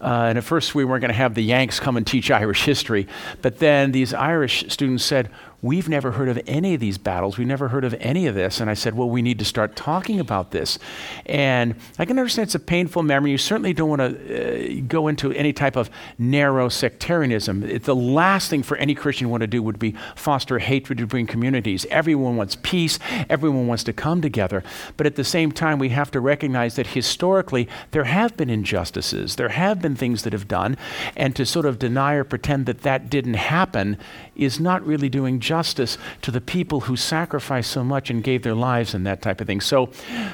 Uh, and at first, we weren't going to have the Yanks come and teach Irish history. But then these Irish students said, we've never heard of any of these battles. We've never heard of any of this. And I said, well, we need to start talking about this. And I can understand it's a painful memory. You certainly don't want to uh, go into any type of narrow sectarianism. It, the last thing for any Christian you want to do would be foster hatred between communities. Everyone wants peace. Everyone wants to come together. But at the same time, we have to recognize that historically, there have been injustices. There have been things that have done. And to sort of deny or pretend that that didn't happen is not really doing justice. Justice to the people who sacrificed so much and gave their lives and that type of thing. So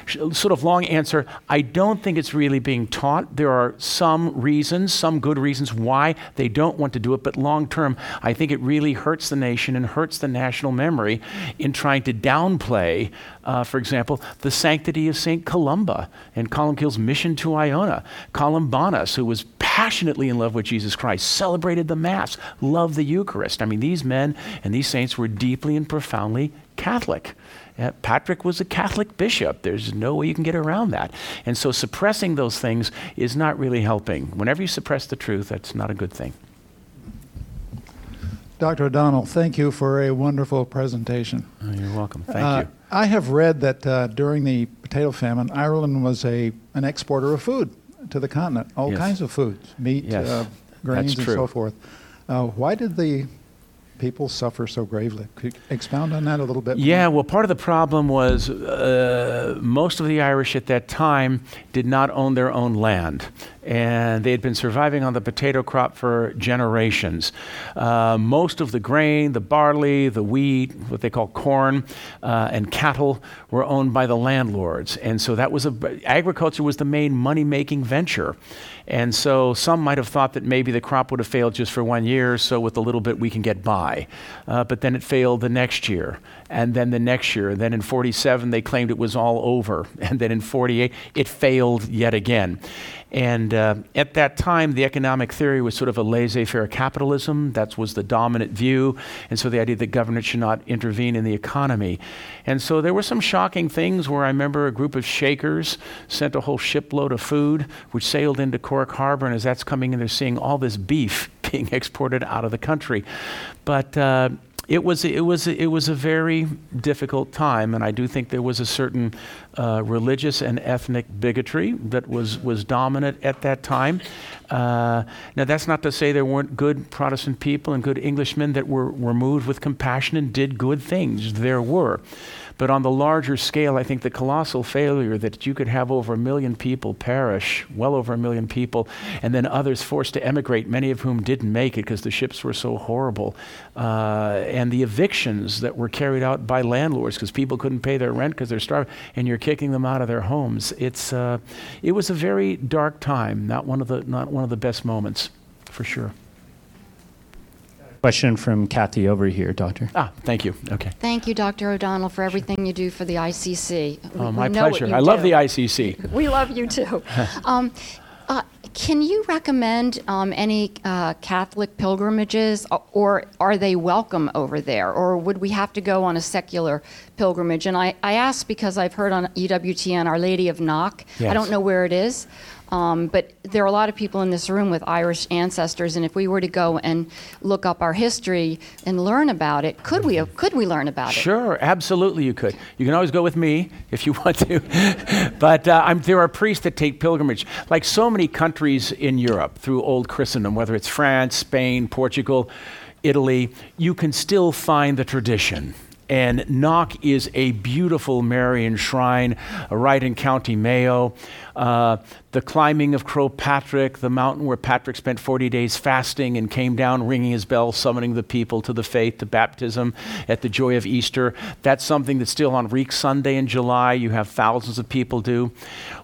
sh- sort of long answer, I don't think it's really being taught. There are some reasons, some good reasons why they don't want to do it, but long term, I think it really hurts the nation and hurts the national memory in trying to downplay, uh, for example, the sanctity of Saint Columba and Columbkill's mission to Iona. Columbanus, who was passionately in love with Jesus Christ, celebrated the Mass, loved the Eucharist. I mean, these men and these saints were deeply and profoundly Catholic. Uh, Patrick was a Catholic bishop. There's no way you can get around that. And so suppressing those things is not really helping. Whenever you suppress the truth, that's not a good thing. Doctor O'Donnell, thank you for a wonderful presentation. Oh, you're welcome. Thank uh, you. I have read that uh, during the potato famine, Ireland was a an exporter of food to the continent, all yes. kinds of foods, meat, yes. uh, grains, and so forth. Uh, why did the people suffer so gravely? Could you expound on that a little bit? Yeah, well, part of the problem was uh, most of the Irish at that time did not own their own land, and they had been surviving on the potato crop for generations. Uh, most of the grain, the barley, the wheat, what they call corn, uh, and cattle were owned by the landlords. And so that was a, agriculture was the main money-making venture. And so some might have thought that maybe the crop would have failed just for one year, so with a little bit we can get by. Uh, but then it failed the next year, and then the next year. And then in forty-seven, they claimed it was all over. And then in forty-eight, it failed yet again. And uh, at that time, the economic theory was sort of a laissez-faire capitalism. That was the dominant view. And so the idea that government should not intervene in the economy. And so there were some shocking things where I remember a group of Shakers sent a whole shipload of food, which sailed into Cork Harbor. And as that's coming in, they're seeing all this beef being exported out of the country. But uh, It was it was it was a very difficult time, and I do think there was a certain uh, religious and ethnic bigotry that was was dominant at that time. Uh, now that's not to say there weren't good Protestant people and good Englishmen that were, were moved with compassion and did good things. There were. But on the larger scale, I think the colossal failure that you could have over a million people perish, well over a million people, and then others forced to emigrate, many of whom didn't make it because the ships were so horrible, uh, and the evictions that were carried out by landlords because people couldn't pay their rent because they're starving, and you're kicking them out of their homes. It's uh, it was a very dark time, not one of the not one of the best moments, for sure. Question from Kathy over here, Doctor. Ah, thank you. Okay. Thank you, Doctor O'Donnell, for everything you do for the I C C. We, oh, my pleasure. I do. Love the I C C. We love you too. um, uh, can you recommend um, any uh, Catholic pilgrimages, or are they welcome over there, or would we have to go on a secular pilgrimage? And I, I ask because I've heard on E W T N Our Lady of Knock. Yes. I don't know where it is. Um, but there are a lot of people in this room with Irish ancestors, and if we were to go and look up our history and learn about it, could we could we learn about it? Sure, absolutely you could. You can always go with me if you want to. But uh, I'm, there are priests that take pilgrimage. Like so many countries in Europe through old Christendom, whether it's France, Spain, Portugal, Italy, you can still find the tradition. and Knock is a beautiful Marian shrine right in County Mayo. Uh, the climbing of Crow Patrick, the mountain where Patrick spent forty days fasting and came down ringing his bell, summoning the people to the faith, to baptism, at the joy of Easter. That's something that's still on Reek Sunday in July. You have thousands of people do.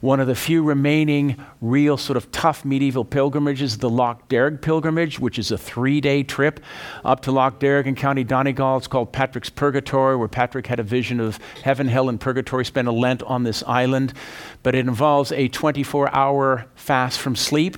One of the few remaining real sort of tough medieval pilgrimages, the Loch Derg pilgrimage, which is a three-day trip up to Loch Derg in County Donegal. It's called Patrick's Purgatory, where Patrick had a vision of heaven, hell, and purgatory, spent a Lent on this island. But it involves a twenty-four hour fast from sleep.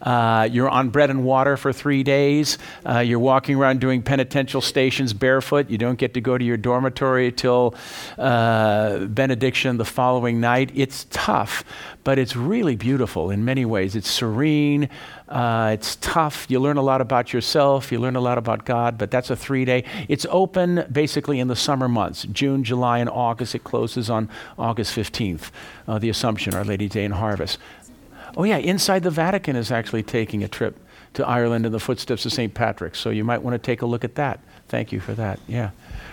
Uh, you're on bread and water for three days. Uh, you're walking around doing penitential stations barefoot. You don't get to go to your dormitory till uh, benediction the following night. It's tough, but it's really beautiful in many ways. It's serene. Uh, it's tough. You learn a lot about yourself. You learn a lot about God, but that's a three-day. It's open basically in the summer months, June, July, and August. It closes on August fifteenth, uh, the Assumption, Our Lady Day and Harvest. Oh yeah, Inside the Vatican is actually taking a trip to Ireland in the footsteps of Saint Patrick, so you might want to take a look at that. Thank you for that, yeah.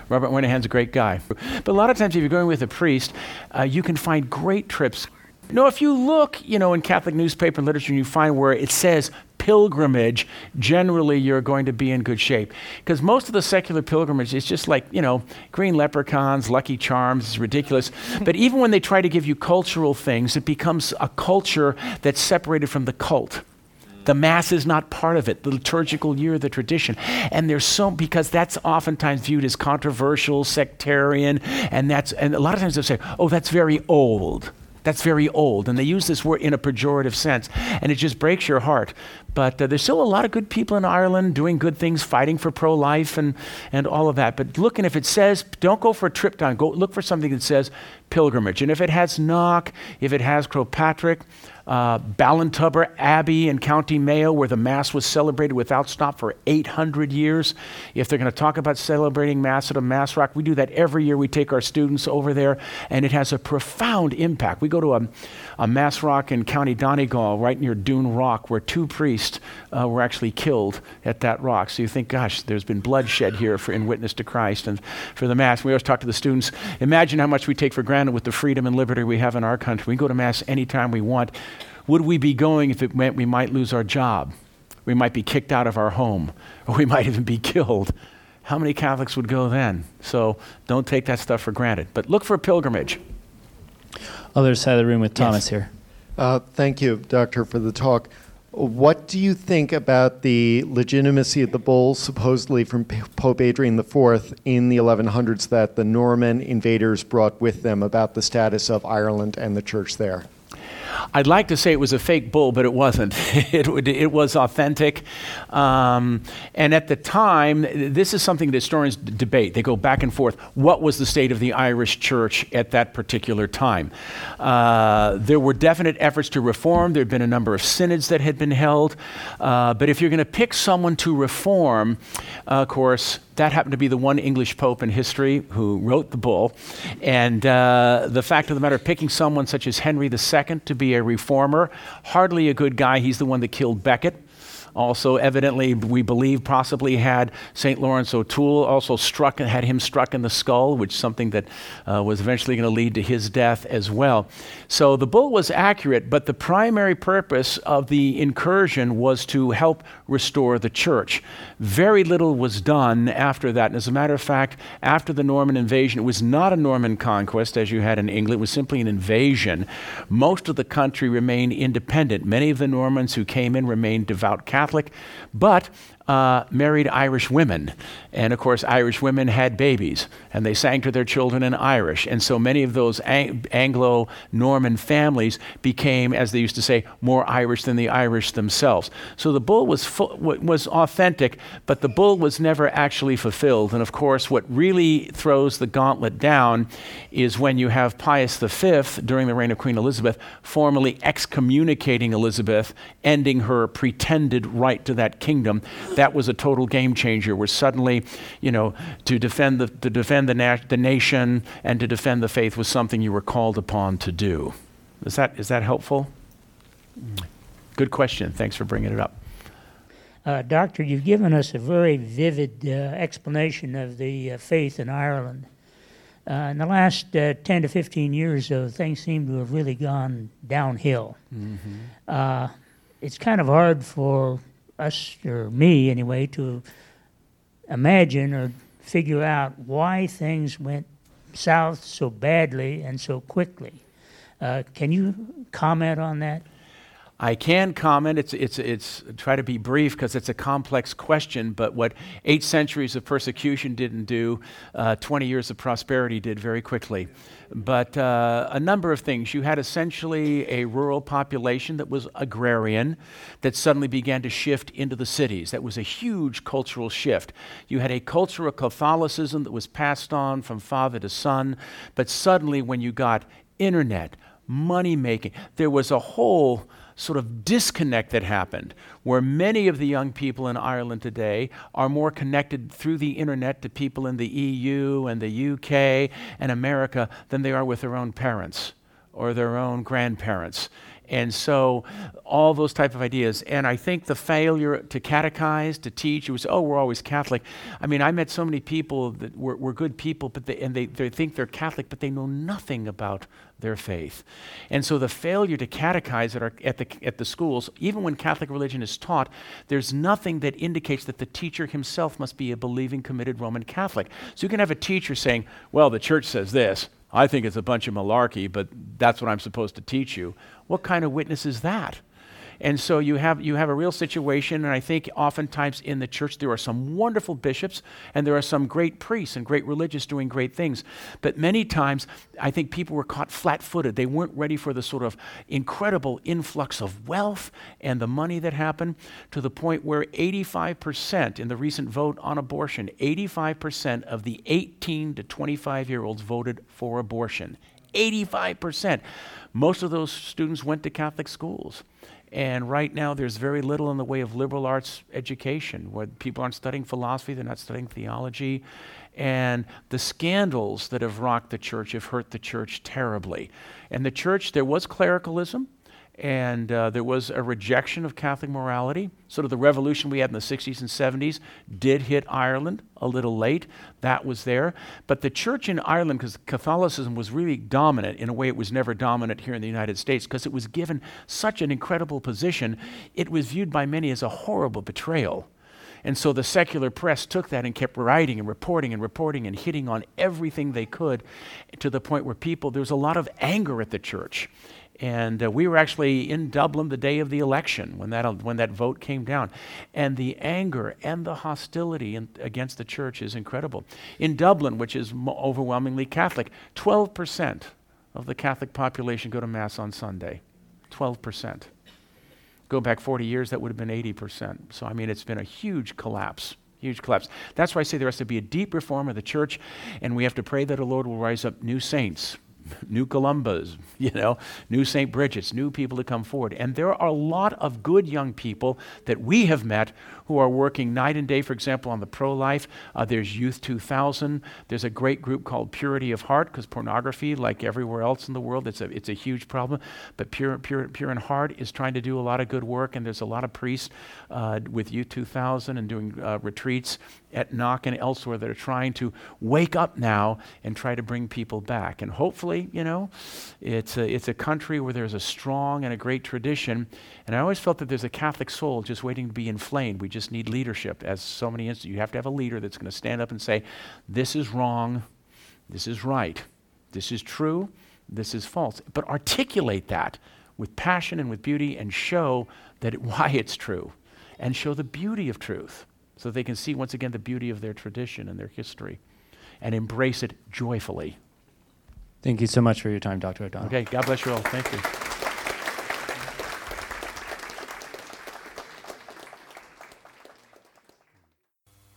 Robert Moynihan's a great guy. But a lot of times if you're going with a priest, uh, you can find great trips. No, if you look, you know, in Catholic newspaper and literature, and you find where it says pilgrimage, generally you're going to be in good shape. Because most of the secular pilgrimage is just like, you know, green leprechauns, Lucky Charms, it's ridiculous. But even when they try to give you cultural things, it becomes a culture that's separated from the cult. The Mass is not part of it, the liturgical year, the tradition. And there's so, because that's oftentimes viewed as controversial, sectarian, and that's, and a lot of times they'll say, oh, that's very old. That's very old. And they use this word in a pejorative sense, and it just breaks your heart. But uh, there's still a lot of good people in Ireland doing good things, fighting for pro-life and, and all of that. But look, and if it says, don't go for a trip down, go look for something that says pilgrimage. And if it has Knock, if it has Crowpatrick, uh, Ballintubber Abbey in County Mayo, where the Mass was celebrated without stop for eight hundred years. If they're going to talk about celebrating Mass at a Mass Rock, we do that every year. We take our students over there, and it has a profound impact. We go to a, a Mass Rock in County Donegal, right near Dune Rock, where two priests uh, were actually killed at that rock. So you think, gosh, there's been bloodshed here for, in witness to Christ and for the Mass. We always talk to the students, imagine how much we take for granted with the freedom and liberty we have in our country. We can go to Mass anytime we want. Would we be going if it meant we might lose our job? We might be kicked out of our home, or we might even be killed. How many Catholics would go then? So don't take that stuff for granted. But look for a pilgrimage. Other side of the room with Thomas yes. here. Uh, thank you, Doctor, for the talk. What do you think about the legitimacy of the bull, supposedly from Pope Adrian the Fourth in the eleven hundreds, that the Norman invaders brought with them about the status of Ireland and the church there? I'd like to say it was a fake bull, but it wasn't. it, it was authentic. Um, and at the time, this is something that historians d- debate. They go back and forth. What was the state of the Irish church at that particular time? Uh, there were definite efforts to reform. There had been a number of synods that had been held. Uh, but if you're going to pick someone to reform, uh, of course, that happened to be the one English pope in history who wrote the bull. And uh, the fact of the matter, picking someone such as Henry the Second to be a reformer, hardly a good guy. He's the one that killed Becket. Also, evidently, we believe possibly had Saint Lawrence O'Toole also struck and had him struck in the skull, which is something that uh, was eventually going to lead to his death as well. So the bull was accurate, but the primary purpose of the incursion was to help restore the church. Very little was done after that. And as a matter of fact, after the Norman invasion, it was not a Norman conquest as you had in England. It was simply an invasion. Most of the country remained independent. Many of the Normans who came in remained devout Catholics. Catholic, but uh, married Irish women. And of course, Irish women had babies, and they sang to their children in Irish. And so many of those Ang- Anglo-Norman families became, as they used to say, more Irish than the Irish themselves. So the bull was, fu- was authentic, but the bull was never actually fulfilled. And of course, what really throws the gauntlet down is when you have Pius the Fifth, during the reign of Queen Elizabeth, formally excommunicating Elizabeth, ending her pretended right to that kingdom. That was a total game changer, where suddenly, you know, to defend the to defend the, na- the nation and to defend the faith was something you were called upon to do. Is that is that helpful? Good question. Thanks for bringing it up. Uh, Doctor, you've given us a very vivid uh, explanation of the uh, faith in Ireland. Uh, in the last uh, ten to fifteen years, though, things seem to have really gone downhill. Mm-hmm. Uh, it's kind of hard for us, or me anyway, to imagine or figure out why things went south so badly and so quickly. Uh, can you comment on that? I can comment. It's it's it's try to be brief because it's a complex question. But what eight centuries of persecution didn't do, uh, twenty years of prosperity did very quickly. But uh, a number of things. You had essentially a rural population that was agrarian that suddenly began to shift into the cities. That was a huge cultural shift. You had a culture of Catholicism that was passed on from father to son. But suddenly when you got internet, money making, there was a whole sort of disconnect that happened, where many of the young people in Ireland today are more connected through the internet to people in the E U and the U K and America than they are with their own parents or their own grandparents. And so all those type of ideas. And I think the failure to catechize, to teach, it was, oh, we're always Catholic. I mean, I met so many people that were, were good people, but they, and they, they think they're Catholic, but they know nothing about their faith. And so the failure to catechize at, our, at, the, at the schools, even when Catholic religion is taught, there's nothing that indicates that the teacher himself must be a believing, committed Roman Catholic. So you can have a teacher saying, well, the church says this. I think it's a bunch of malarkey, but that's what I'm supposed to teach you. What kind of witness is that? And so you have you have a real situation, and I think oftentimes in the church there are some wonderful bishops, and there are some great priests and great religious doing great things. But many times, I think people were caught flat-footed. They weren't ready for the sort of incredible influx of wealth and the money that happened, to the point where eighty-five percent, in the recent vote on abortion, eighty-five percent of the eighteen to twenty-five-year-olds voted for abortion. eighty-five percent. Most of those students went to Catholic schools. And right now, there's very little in the way of liberal arts education, where people aren't studying philosophy, they're not studying theology. And the scandals that have rocked the church have hurt the church terribly. And the church, there was clericalism, and uh, there was a rejection of Catholic morality. Sort of the revolution we had in the sixties and seventies did hit Ireland a little late. That was there. But the church in Ireland, because Catholicism was really dominant in a way it was never dominant here in the United States, because it was given such an incredible position, it was viewed by many as a horrible betrayal. And so the secular press took that and kept writing and reporting and reporting and hitting on everything they could, to the point where people, there was a lot of anger at the church. And uh, we were actually in Dublin the day of the election when that uh, when that vote came down. And the anger and the hostility in, against the church is incredible. In Dublin, which is mo- overwhelmingly Catholic, twelve percent of the Catholic population go to Mass on Sunday. twelve percent. Go back forty years, that would have been eighty percent. So, I mean, it's been a huge collapse. Huge collapse. That's why I say there has to be a deep reform of the church, and we have to pray that the Lord will rise up new saints, new Columbas, you know, new Saint Bridget's, new people to come forward. And there are a lot of good young people that we have met who are working night and day, for example, on the pro-life. Uh, there's Youth two thousand. There's a great group called Purity of Heart, because pornography, like everywhere else in the world, it's a, it's a huge problem. But Pure, Pure, Pure in Heart is trying to do a lot of good work, and there's a lot of priests uh, with Youth two thousand and doing uh, retreats at Knock and elsewhere that are trying to wake up now and try to bring people back. And hopefully, you know, it's a, it's a country where there's a strong and a great tradition. And I always felt that there's a Catholic soul just waiting to be inflamed. We just need leadership. As so many instances, you have to have a leader that's going to stand up and say, this is wrong, this is right, this is true, this is false. But articulate that with passion and with beauty, and show that it, why it's true, and show the beauty of truth, so they can see, once again, the beauty of their tradition and their history, and embrace it joyfully. Thank you so much for your time, Doctor O'Donnell. Okay, God bless you all. Thank you.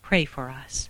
pray for us.